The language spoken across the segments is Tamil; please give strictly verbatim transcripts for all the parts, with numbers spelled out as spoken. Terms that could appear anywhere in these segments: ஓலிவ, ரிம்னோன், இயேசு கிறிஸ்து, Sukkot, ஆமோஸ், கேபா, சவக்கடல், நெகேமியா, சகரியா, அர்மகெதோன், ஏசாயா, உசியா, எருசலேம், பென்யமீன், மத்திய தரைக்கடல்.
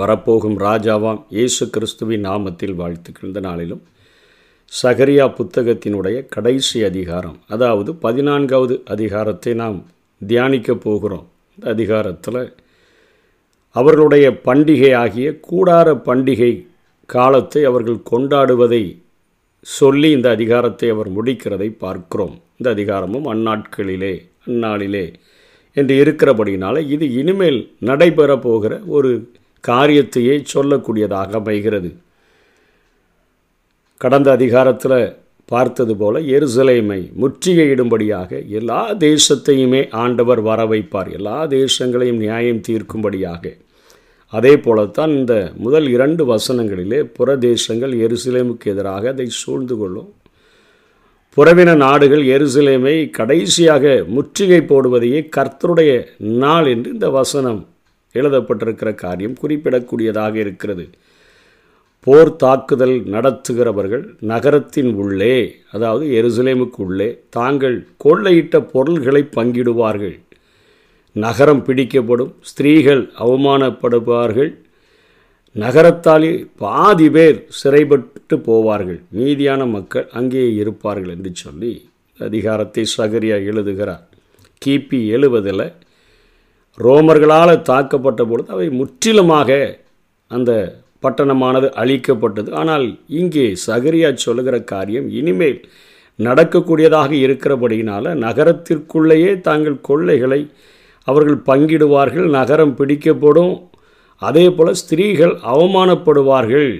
வரப்போகும் ராஜாவாம் இயேசு கிறிஸ்துவின் நாமத்தில் வாழ்த்துக்கின்ற நாளிலும் சகரியா புத்தகத்தினுடைய கடைசி அதிகாரம், அதாவது பதினான்காவது அதிகாரத்தை நாம் தியானிக்க போகிறோம். இந்த அதிகாரத்தில் அவர்களுடைய பண்டிகை ஆகிய கூடார பண்டிகை காலத்தை அவர்கள் கொண்டாடுவதை சொல்லி இந்த அதிகாரத்தை அவர் முடிக்கிறதை பார்க்கிறோம். இந்த அதிகாரமும் அந்நாட்களிலே அந்நாளிலே என்று இருக்கிறபடினால இது இனிமேல் நடைபெறப் போகிற ஒரு காரியத்தையே சொல்லக்கூடியதாக அமைகிறது. கடந்த அதிகாரத்தில் பார்த்தது போல எருசலேமை முற்றுகையிடும்படியாக எல்லா தேசத்தையுமே ஆண்டவர் வர வைப்பார், எல்லா தேசங்களையும் நியாயம் தீர்க்கும்படியாக. அதே போலத்தான் இந்த முதல் இரண்டு வசனங்களிலே புறதேசங்கள் எருசலேமுக்கு எதிராக அதை சூழ்ந்து கொள்ளும், புறவின நாடுகள் எருசலேமை கடைசியாக முற்றுகை போடுவதையே கர்த்தருடைய நாள் என்று இந்த வசனம் எழுதப்பட்டிருக்கிற காரியம் குறிப்பிடக்கூடியதாக இருக்கிறது. போர் தாக்குதல் நடத்துகிறவர்கள் நகரத்தின் உள்ளே, அதாவது எருசலேமுக்குள்ளே தாங்கள் கொள்ளையிட்ட பொருள்களை பங்கிடுவார்கள், நகரம் பிடிக்கப்படும், ஸ்திரீகள் அவமானப்படுவார்கள், நகரத்தாலே பாதி பேர் சிறைப்பட்டு போவார்கள், மீதியான மக்கள் அங்கேயே இருப்பார்கள் என்று சொல்லி அதிகாரத்தை சகரியா எழுதுகிறார். கிபி எழுவதில் ரோமர்களால் தாக்கப்பட்ட பொழுது அவை முற்றிலுமாக அந்த பட்டணமானது அழிக்கப்பட்டது. ஆனால் இங்கே சகரியா சொல்லுகிற காரியம் இனிமேல் நடக்கக்கூடியதாக இருக்கிறபடியினால நகரத்திற்குள்ளேயே தாங்கள் கொள்ளைகளை அவர்கள் பங்கிடுவார்கள், நகரம் பிடிக்கப்படும், அதே போல் ஸ்திரீகள் அவமானப்படுவார்கள்,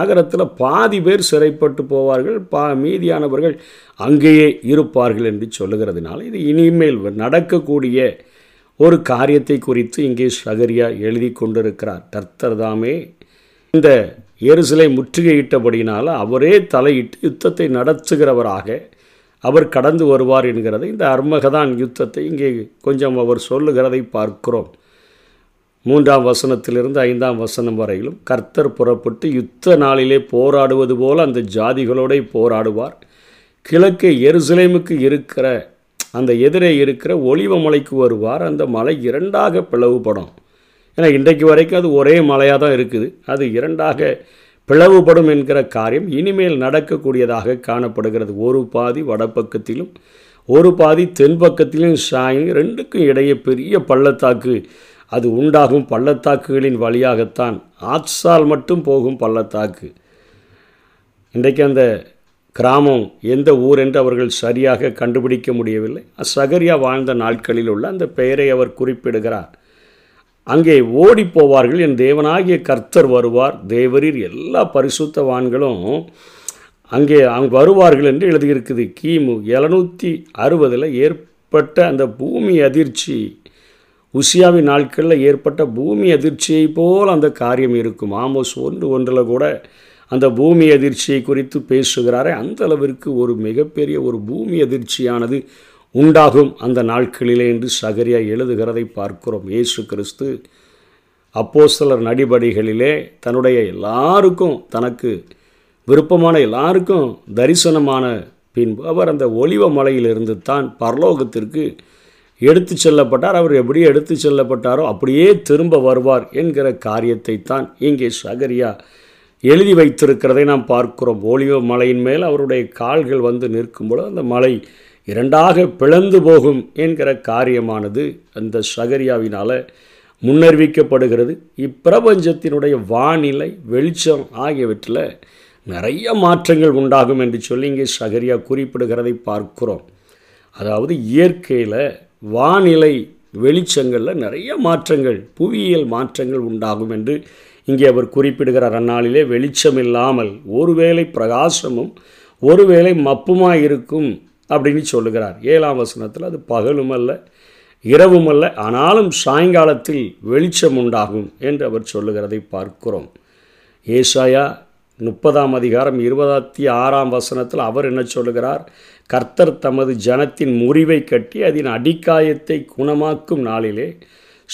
நகரத்தில் பாதி பேர் சிறைப்பட்டு போவார்கள், பா மீதியானவர்கள் அங்கேயே இருப்பார்கள் என்று சொல்லுகிறதுனால இது இனிமேல் நடக்கக்கூடிய ஒரு காரியத்தை குறித்து இங்கே சகரியா எழுதி கொண்டிருக்கிறார். கர்த்தர் தாமே இந்த எருசலை முற்றுகையிட்டபடினால் அவரே தலையிட்டு யுத்தத்தை நடத்துகிறவராக அவர் கடந்து வருவார் என்கிறதை, இந்த அர்மகெதோன் யுத்தத்தை இங்கே கொஞ்சம் அவர் சொல்லுகிறதை பார்க்கிறோம். மூன்றாம் வசனத்திலிருந்து ஐந்தாம் வசனம் வரையிலும் கர்த்தர் புறப்பட்டு யுத்த நாளிலே போராடுவது போல் அந்த ஜாதிகளோடு போராடுவார், கிழக்கே எருசலேமுக்கு இருக்கிற அந்த எதிரே இருக்கிற ஒலிவ மலைக்கு வருவார், அந்த மலை இரண்டாக பிளவுபடும். ஏன்னா இன்றைக்கு வரைக்கும் அது ஒரே மலையாக தான் இருக்குது, அது இரண்டாக பிளவுபடும் என்கிற காரியம் இனிமேல் நடக்கக்கூடியதாக காணப்படுகிறது. ஒரு பாதி வடப்பக்கத்திலும் ஒரு பாதி தென்பக்கத்திலும் சாயும், ரெண்டுக்கும் இடையே பெரிய பள்ளத்தாக்கு அது உண்டாகும். பள்ளத்தாக்குகளின் வழியாகத்தான் ஆட்சால் மட்டும் போகும் பள்ளத்தாக்கு. இன்றைக்கு அந்த கிராமம் எந்த ஊர் என்று அவர்கள் சரியாக கண்டுபிடிக்க முடியவில்லை. சகரியா வாழ்ந்த நாட்களில் உள்ள அந்த பெயரை அவர் குறிப்பிடுகிறார். அங்கே ஓடி போவார்கள், என் தேவனாகிய கர்த்தர் வருவார், தேவரீர் எல்லா பரிசுத்தவான்களும் அங்கே அங்கே வருவார்கள் என்று எழுதியிருக்குது. கிமு எழுநூற்றி அறுபதில் ஏற்பட்ட அந்த பூமி அதிர்ச்சி, உசியாவின் நாட்களில் ஏற்பட்ட பூமி அதிர்ச்சியை போல் அந்த காரியம் இருக்கும். ஆமோஸ் ஒன்று ஒன்றில் கூட அந்த பூமி அதிர்ச்சியை குறித்து பேசுகிறாரே, அந்த அளவிற்கு ஒரு மிகப்பெரிய ஒரு பூமி அதிர்ச்சியானது உண்டாகும் அந்த நாட்களிலே என்று சகரியா எழுதுகிறதை பார்க்கிறோம். இயேசு கிறிஸ்து அப்போஸ்தலர் நடிபடிகளிலே தன்னுடைய எல்லாருக்கும், தனக்கு விருப்பமான எல்லாருக்கும் தரிசனமான பின்பு அவர் அந்த ஒலிவ மலையிலிருந்து தான் பரலோகத்திற்கு எடுத்து செல்லப்பட்டார். அவர் எப்படி எடுத்து செல்லப்பட்டாரோ அப்படியே திரும்ப வருவார் என்கிற காரியத்தை தான் இங்கே சகரியா எழுதி வைத்திருக்கிறதை நாம் பார்க்கிறோம். ஒலிவ மலையின் மேல் அவருடைய கால்கள் வந்து நிற்கும்போது அந்த மலை இரண்டாக பிளந்து போகும் என்கிற காரியமானது அந்த சகரியாவினால் முன்னறிவிக்கப்படுகிறது. இப்பிரபஞ்சத்தினுடைய வானிலை, வெளிச்சம் ஆகியவற்றில் நிறைய மாற்றங்கள் உண்டாகும் என்று சொல்லி இங்கே சகரியா குறிப்பிடுகிறதை பார்க்கிறோம். அதாவது இயற்கையில் வானிலை வெளிச்சங்களில் நிறைய மாற்றங்கள், புவியியல் மாற்றங்கள் உண்டாகும் என்று இங்கே அவர் குறிப்பிடுகிறார். அந்நாளிலே வெளிச்சம் இல்லாமல் ஒருவேளை பிரகாசமும் ஒருவேளை மப்புமாக இருக்கும் அப்படின்னு சொல்லுகிறார். ஏழாம் வசனத்தில் அது பகலும் அல்ல இரவும் அல்ல, ஆனாலும் சாயங்காலத்தில் வெளிச்சம் உண்டாகும் என்று அவர் சொல்லுகிறதை பார்க்கிறோம். ஏசாயா முப்பதாம் அதிகாரம் இருபத்தி ஆறாம் வசனத்தில் அவர் என்ன சொல்லுகிறார்? கர்த்தர் தமது ஜனத்தின் முறிவை கட்டி அதன் அடிக்காயத்தை குணமாக்கும் நாளிலே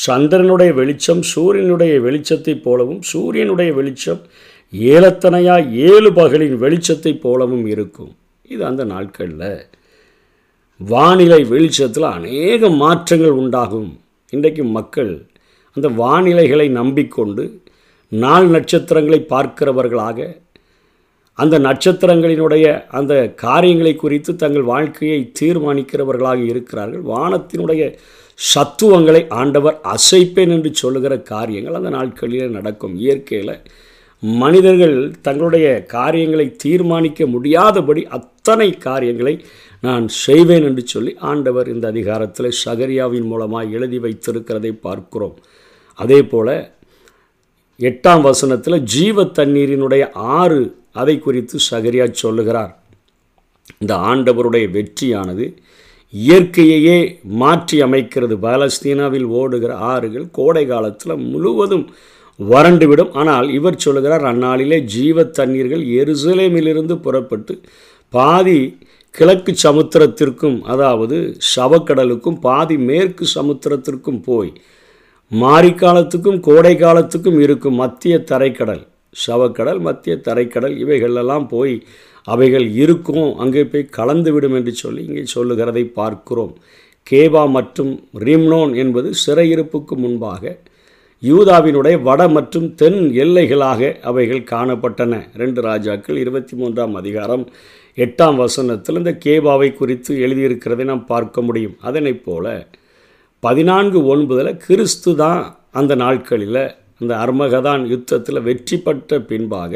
சந்திரனுடைய வெளிச்சம் சூரியனுடைய வெளிச்சத்தைப் போலவும், சூரியனுடைய வெளிச்சம் ஏலத்தனையாக ஏழு பகலின் வெளிச்சத்தைப் போலவும் இருக்கும். இது அந்த நாட்களில் வானிலை வெளிச்சத்தில் அநேக மாற்றங்கள் உண்டாகும். இன்றைக்கு மக்கள் அந்த வானிலைகளை நம்பிக்கொண்டு நாள் நட்சத்திரங்களை பார்க்கிறவர்களாக அந்த நட்சத்திரங்களினுடைய அந்த காரியங்களை குறித்து தங்கள் வாழ்க்கையை தீர்மானிக்கிறவர்களாக இருக்கிறார்கள். வானத்தினுடைய சத்துவங்களை ஆண்டவர் அசைப்பேன் என்று சொல்லுகிற காரியங்கள் அந்த நாட்களில் நடக்கும். இயற்கையில் மனிதர்கள் தங்களுடைய காரியங்களை தீர்மானிக்க முடியாதபடி அத்தனை காரியங்களை நான் செய்வேன் என்று சொல்லி ஆண்டவர் இந்த அதிகாரத்தில் சகரியாவின் மூலமாக எழுதி வைத்திருக்கிறதை பார்க்கிறோம். அதே போல் எட்டாம் வசனத்தில் ஜீவ தண்ணீரினுடைய ஆறு, அதை குறித்து சகரியா சொல்லுகிறார். இந்த ஆண்டவருடைய வெற்றியானது இயற்கையையே மாற்றி அமைக்கிறது. பாலஸ்தீனாவில் ஓடுகிற ஆறுகள் கோடை காலத்தில் முழுவதும் வறண்டுவிடும். ஆனால் இவர் சொல்லுகிறார், அந்நாளிலே ஜீவ தண்ணீர்கள் எருசலேமிலிருந்து புறப்பட்டு பாதி கிழக்கு சமுத்திரத்திற்கும், அதாவது சவக்கடலுக்கும், பாதி மேற்கு சமுத்திரத்திற்கும் போய் மாரிக்காலத்துக்கும் கோடை காலத்துக்கும் இருக்கும் மத்திய தரைக்கடல், சவக்கடல், மத்திய தரைக்கடல், இவைகளெல்லாம் போய் அவைகள் இருக்கும், அங்கே போய் கலந்துவிடும் என்று சொல்லி இங்கே சொல்லுகிறதை பார்க்கிறோம். கேபா மற்றும் ரிம்னோன் என்பது சிறையிருப்புக்கு முன்பாக யூதாவினுடைய வட மற்றும் தென் எல்லைகளாக அவைகள் காணப்பட்டன. ரெண்டு ராஜாக்கள் இருபத்தி மூன்றாம் அதிகாரம் எட்டாம் வசனத்தில் இந்த கேபாவை குறித்து எழுதியிருக்கிறதை நாம் பார்க்க முடியும். அதனை போல பதினான்கு ஒன்பதில் கிறிஸ்து தான் அந்த நாட்களில் இந்த அர்மகெதோன் யுத்தத்தில் வெற்றி பெற்ற பின்பாக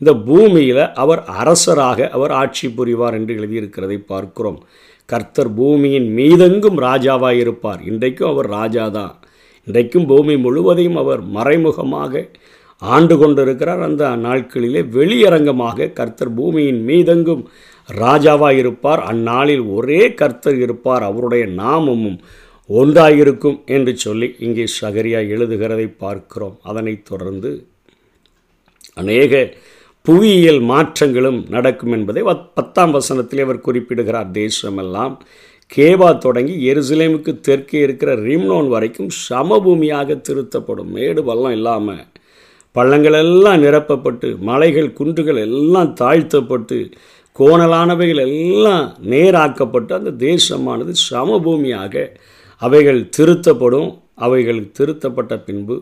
இந்த பூமியில் அவர் அரசராக அவர் ஆட்சி புரிவார் என்று எழுதியிருக்கிறதை பார்க்கிறோம். கர்த்தர் பூமியின் மீதெங்கும் ராஜாவாக இருப்பார். இன்றைக்கும் அவர் ராஜா தான். இன்றைக்கும் பூமி முழுவதையும் அவர் மறைமுகமாக ஆண்டு கொண்டிருக்கிறார். அந்த நாட்களிலே வெளியரங்கமாக கர்த்தர் பூமியின் மீதெங்கும் ராஜாவாக இருப்பார். அந்நாளில் ஒரே கர்த்தர் இருப்பார், அவருடைய நாமமும் ஒன்றாயிருக்கும் என்று சொல்லி இங்கே சகரியா எழுதுகிறதை பார்க்கிறோம். அதனைத் தொடர்ந்து அநேக புவியியல் மாற்றங்களும் நடக்கும் என்பதை பத்தாம் வசனத்திலே அவர் குறிப்பிடுகிறார். தேசமெல்லாம் கேபா தொடங்கி எருசலேமுக்கு தெற்கே இருக்கிற ரிம்னோன் வரைக்கும் சமபூமியாக திருத்தப்படும். மேடு பள்ளம் இல்லாமல் பள்ளங்களெல்லாம் நிரப்பப்பட்டு மலைகள் குன்றுகள் எல்லாம் தாழ்த்தப்பட்டு கோணலானவைகள் எல்லாம் நேராக்கப்பட்டு அந்த தேசமானது சமபூமியாக அவைகள் திருத்தப்படும். அவைகள் திருத்தப்பட்ட பின்பு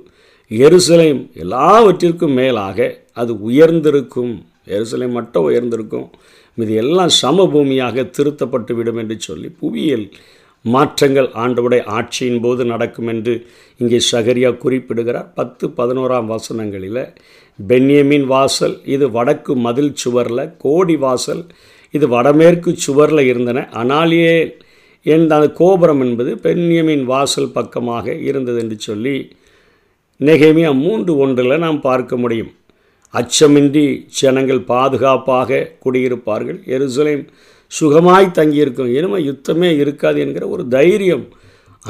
எருசலேம் எல்லாவற்றிற்கும் மேலாக அது உயர்ந்திருக்கும். எருசலேம் மட்டும் உயர்ந்திருக்கும், இது எல்லாம் சமபூமியாக திருத்தப்பட்டு விடும் என்று சொல்லி புவியியல் மாற்றங்கள் ஆண்டவுடைய ஆட்சியின் போது நடக்கும் என்று இங்கே சகரியா குறிப்பிடுகிறார். பத்து பதினோராம் வசனங்களில் பென்யமீன் வாசல் இது வடக்கு மதில் சுவரில், கோடி வாசல் இது வடமேற்கு சுவரில் இருந்தன. அனாலியே என்ற அந்த கோபுரம் என்பது பென்யமீன் வாசல் பக்கமாக இருந்தது என்று சொல்லி நெகேமியா மூன்று ஒன்றில் நாம் பார்க்க முடியும். அச்சமின்றி ஜனங்கள் பாதுகாப்பாக குடியிருப்பார்கள், எருசலேம் சுகமாய் தங்கியிருக்கும், இனிமே யுத்தமே இருக்காது என்கிற ஒரு தைரியம்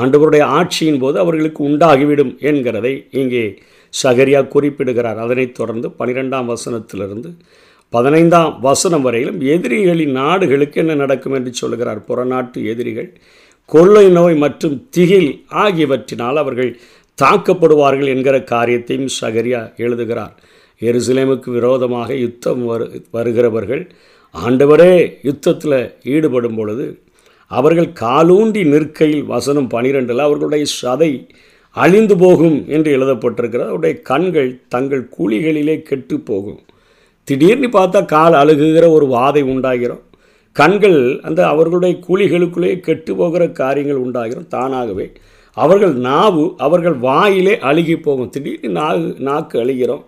ஆண்டவருடைய ஆட்சியின் போது அவர்களுக்கு உண்டாகிவிடும் என்கிறதை இங்கே சகரியா குறிப்பிடுகிறார். அதனைத் தொடர்ந்து பனிரெண்டாம் வசனத்திலிருந்து பதினைந்தாம் வசனம் வரையிலும் எதிரிகளின் நாடுகளுக்கு என்ன நடக்கும் என்று சொல்கிறார். புறநாட்டு எதிரிகள் கொள்ளை நோய் மற்றும் திகில் ஆகியவற்றினால் அவர்கள் தாக்கப்படுவார்கள் என்கிற காரியத்தையும் சகரியா எழுதுகிறார். எருசலேமுக்கு விரோதமாக யுத்தம் வரு வருகிறவர்கள் ஆண்டவரே யுத்தத்தில் ஈடுபடும் பொழுது அவர்கள் காலூண்டி நிற்கையில், வசனம் பனிரெண்டில், அவர்களுடைய சதை அழிந்து போகும் என்று எழுதப்பட்டிருக்கிறது. அவருடைய கண்கள் தங்கள் குழிகளிலே கெட்டு போகும். திடீர்னு பார்த்தா கால் அழுகுகிற ஒரு வாதை உண்டாகிறோம். கண்கள் அந்த அவர்களுடைய குழிகளுக்குள்ளே கெட்டு போகிற காரியங்கள் உண்டாகிறோம். தானாகவே அவர்கள் நாவு அவர்கள் வாயிலே அழுகி போகும். திடீர்னு நாகு நாக்கு அழுகிறோம்.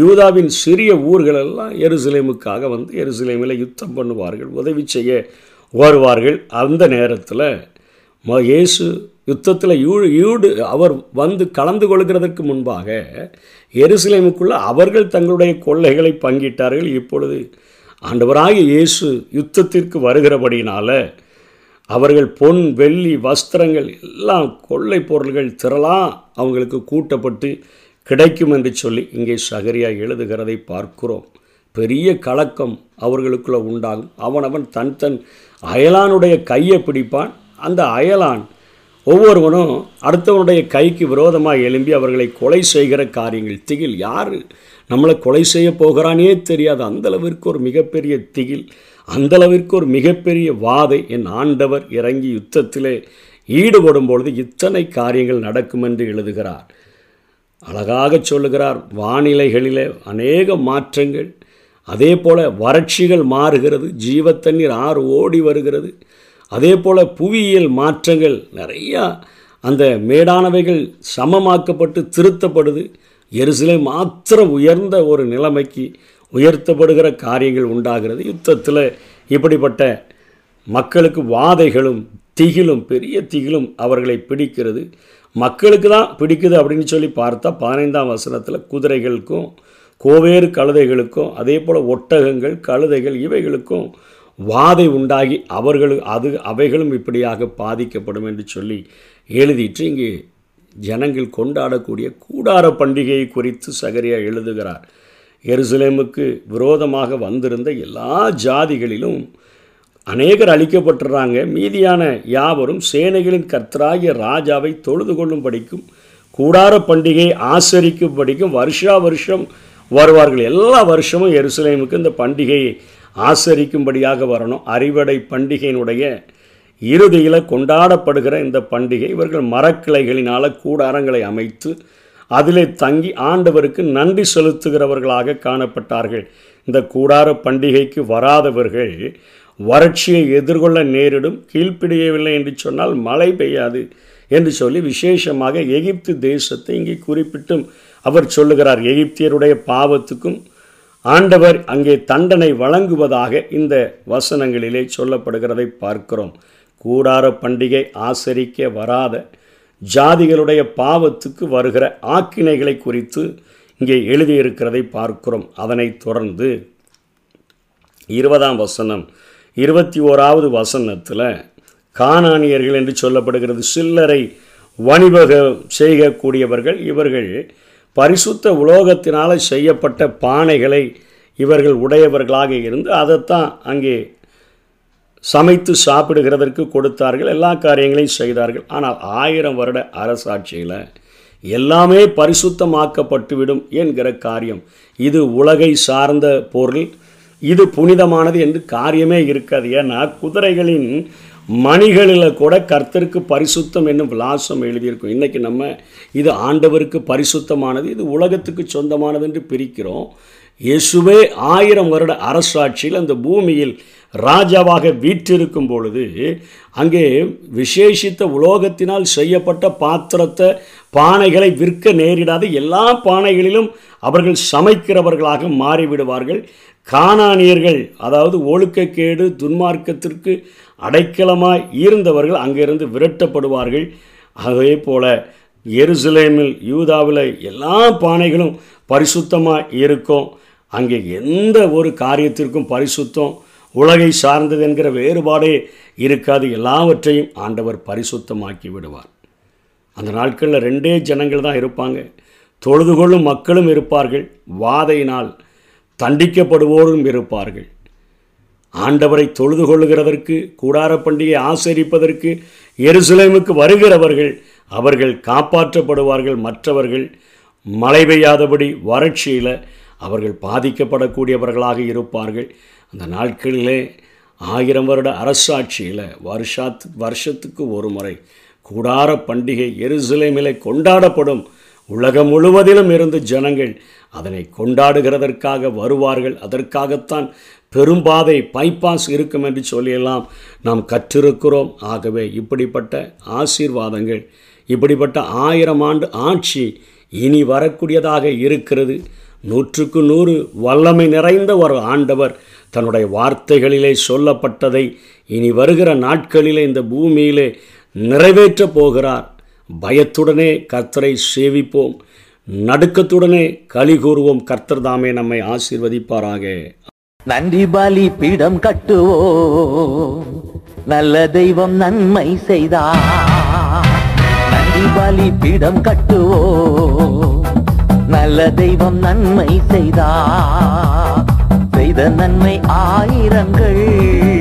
யூதாவின் சிறிய ஊர்களெல்லாம் எருசலேமுக்காக வந்து எருசலேமில் யுத்தம் பண்ணுவார்கள், உதவி செய்ய வருவார்கள். அந்த நேரத்தில் இயேசு யுத்தத்தில் யூடு ஈடு அவர் வந்து கலந்து கொள்கிறதற்கு முன்பாக எருசலேமுக்குள்ளே அவர்கள் தங்களுடைய கொள்ளைகளை பங்கிட்டார்கள். இப்பொழுது ஆண்டவராகிய இயேசு யுத்தத்திற்கு வருகிறபடினால் அவர்கள் பொன் வெள்ளி வஸ்திரங்கள் எல்லாம் கொள்ளை பொருள்கள் திரளாக அவங்களுக்கு கூட்டப்பட்டு கிடைக்கும் என்று சொல்லி இங்கே சகரியா எழுதுகிறதை பார்க்கிறோம். பெரிய கலக்கம் அவர்களுக்குள்ளே உண்டாகும். அவனவன் தன் தன் அயலானுடைய கையை பிடிப்பான். அந்த அயலான் ஒவ்வொருவனும் அடுத்தவனுடைய கைக்கு விரோதமாக எழும்பி அவர்களை கொலை செய்கிற காரியங்கள். திகில், யார் நம்மளை கொலை செய்ய போகிறானே தெரியாது, அந்தளவிற்கு ஒரு மிகப்பெரிய திகில், அந்தளவிற்கு ஒரு மிகப்பெரிய வாதை என் ஆண்டவர் இறங்கி யுத்தத்திலே ஈடுபடும் பொழுது இத்தனை காரியங்கள் நடக்கும் என்று எழுதுகிறார். அழகாக சொல்லுகிறார். வானிலைகளிலே அநேக மாற்றங்கள், அதே போல் வறட்சிகள் மாறுகிறது, ஜீவ தண்ணீர் ஆறு ஓடி வருகிறது. அதே போல் புவியியல் மாற்றங்கள் நிறையா, அந்த மேடானவைகள் சமமாக்கப்பட்டு திருத்தப்படுது. எருசலேம் மாத்திரம் உயர்ந்த ஒரு நிலைமைக்கு உயர்த்தப்படுகிற காரியங்கள் உண்டாகிறது. யுத்தத்தில் இப்படிப்பட்ட மக்களுக்கு வாதைகளும் திகிலும் பெரிய திகிலும் அவர்களை பிடிக்கிறது. மக்களுக்கு தான் பிடிக்குது அப்படின்னு சொல்லி பார்த்தா பதினைந்தாம் வசனத்தில் குதிரைகளுக்கும் கோவேறு கழுதைகளுக்கும் அதே போல் ஒட்டகங்கள் கழுதைகள் இவைகளுக்கும் வாதை உண்டாகி அவர்கள் அது அவைகளும் இப்படியாக பாதிக்கப்படும் என்று சொல்லி எழுதிட்டு இங்கே ஜனங்கள் கொண்டாடக்கூடிய கூடார பண்டிகையை குறித்து சகரியா எழுதுகிறார். எருசலேமுக்கு விரோதமாக வந்திருந்த எல்லா ஜாதிகளிலும் அநேகர் அழிக்கப்பட்டுறாங்க. மீதியான யாவரும் சேனைகளின் கர்த்தராகிய ராஜாவை தொழுது கொள்ளும் படிக்கும் கூடார பண்டிகையை ஆசரிக்கும் படிக்கும் வருஷா வருஷம் வருவார்கள். எல்லா வருஷமும் எருசலேமுக்கு இந்த பண்டிகையை ஆசரிக்கும்படியாக வரணும். அறுவடை பண்டிகையினுடைய இறுதியில் கொண்டாடப்படுகிற இந்த பண்டிகை இவர்கள் மரக்கிளைகளினால் கூடாரங்களை அமைத்து அதிலே தங்கி ஆண்டவருக்கு நன்றி செலுத்துகிறவர்களாக காணப்பட்டார்கள். இந்த கூடார பண்டிகைக்கு வராதவர்கள் வறட்சியை எதிர்கொள்ள நேரிடும், கீழ்ப்பிடியவில்லை என்று சொன்னால் மழை பெய்யாது என்று சொல்லி விசேஷமாக எகிப்து தேசத்தை இங்கே குறிப்பிட்டும் அவர் சொல்லுகிறார். எகிப்தியருடைய பாவத்துக்கும் ஆண்டவர் அங்கே தண்டனை வழங்குவதாக இந்த வசனங்களிலே சொல்லப்படுகிறதை பார்க்கிறோம். கூடார பண்டிகை ஆசரிக்க வராத ஜாதிகளுடைய பாவத்துக்கு வருகிற ஆக்கினைகளை குறித்து இங்கே எழுதியிருக்கிறதை பார்க்கிறோம். அதனைத் தொடர்ந்து இருபதாம் வசனம் இருபத்தி ஓராவது வசனத்தில் கானானியர்கள் என்று சொல்லப்படுகிறது. சில்லறை வணிபகம் செய்யக்கூடியவர்கள் இவர்கள் பரிசுத்த உலோகத்தினால் செய்யப்பட்ட பானைகளை இவர்கள் உடையவர்களாக இருந்து அதைத்தான் அங்கே சமைத்து சாப்பிடுகிறதற்கு கொடுத்தார்கள், எல்லா காரியங்களையும் செய்தார்கள். ஆனால் ஆயிரம் வருட அரசாட்சியில் எல்லாமே பரிசுத்தமாக்கப்பட்டுவிடும் என்கிற காரியம், இது உலகை சார்ந்த பொருள், இது புனிதமானது என்று காரியமே இருக்காது. ஏன்னா குதிரைகளின் மணிகளில் கூட கர்த்தருக்கு பரிசுத்தம் என்னும் விலாசம் எழுதியிருக்கும். இன்றைக்கி நம்ம இது ஆண்டவருக்கு பரிசுத்தமானது, இது உலகத்துக்கு சொந்தமானது என்று பிரிக்கிறோம். இயேசுவே ஆயிரம் வருட அரசாட்சியில் அந்த பூமியில் ராஜாவாக வீற்றிருக்கும் பொழுது அங்கே விசேஷித்த உலோகத்தினால் செய்யப்பட்ட பாத்திரத்தை பானைகளை விற்க நேரிடாது, எல்லா பானைகளிலும் அவர்கள் சமைக்கிறவர்களாக மாறிவிடுவார்கள். கானானியர்கள், அதாவது ஒழுக்கக்கேடு துன்மார்க்கத்திற்கு அடைக்கலமாய் இருந்தவர்கள் அங்கிருந்து விரட்டப்படுவார்கள். அதே போல எருசலேமில் யூதாவில் எல்லா பானைகளும் பரிசுத்தமாக இருக்கும். அங்கே எந்த ஒரு காரியத்திற்கும் பரிசுத்தம் உலகை சார்ந்தது என்கிற வேறுபாடே இருக்காது. எல்லாவற்றையும் ஆண்டவர் பரிசுத்தமாக்கி விடுவார். அந்த நாட்களில் ரெண்டே ஜனங்கள் தான் இருப்பாங்க. தொழுது கொள்ளும் மக்களும் இருப்பார்கள், வாதையினால் தண்டிக்கப்படுவோரும் இருப்பார்கள். ஆண்டவரை தொழுது கொள்ளுகிறதற்கு கூடார பண்டிகை ஆசரிப்பதற்கு எருசலேமுக்கு வருகிறவர்கள் அவர்கள் காப்பாற்றப்படுவார்கள். மற்றவர்கள் மழை பெய்யாதபடி வறட்சியில் அவர்கள் பாதிக்கப்படக்கூடியவர்களாக இருப்பார்கள். அந்த நாட்களிலே ஆயிரம் வருட அரசாட்சியில் வருஷாத்து வருஷத்துக்கு ஒரு முறை கூடார பண்டிகை எருசலேமிலே கொண்டாடப்படும். உலகம் முழுவதிலும் இருந்து ஜனங்கள் அதனை கொண்டாடுகிறதற்காக வருவார்கள். அதற்காகத்தான் பெரும்பாதை பைபாஸ் இருக்கும் என்று சொல்லியெல்லாம் நாம் கற்றிருக்கிறோம். ஆகவே இப்படிப்பட்ட ஆசீர்வாதங்கள், இப்படிப்பட்ட ஆயிரம் ஆண்டு ஆட்சி இனி வரக்கூடியதாக இருக்கிறது. நூற்றுக்கு நூறு வல்லமை நிறைந்த ஒரு ஆண்டவர் தன்னுடைய வார்த்தைகளிலே சொல்லப்பட்டதை இனி வருகிற நாட்களிலே இந்த பூமியிலே நிறைவேற்றப் போகிறார். பயத்துடனே கர்த்தரை சேவிப்போம், நடுக்கத்துடனே களி கூறுவோம். கர்த்தர் தாமே நம்மை ஆசீர்வதிப்பாராக. நன்றி பலி பீடம் கட்டுவோம், நல்ல தெய்வம் நன்மை செய்தார். நன்றி பலி பீடம் கட்டுவோம், நல்ல தெய்வம் நன்மை செய்தார். செய்த நன்மை ஆயிரங்கள்.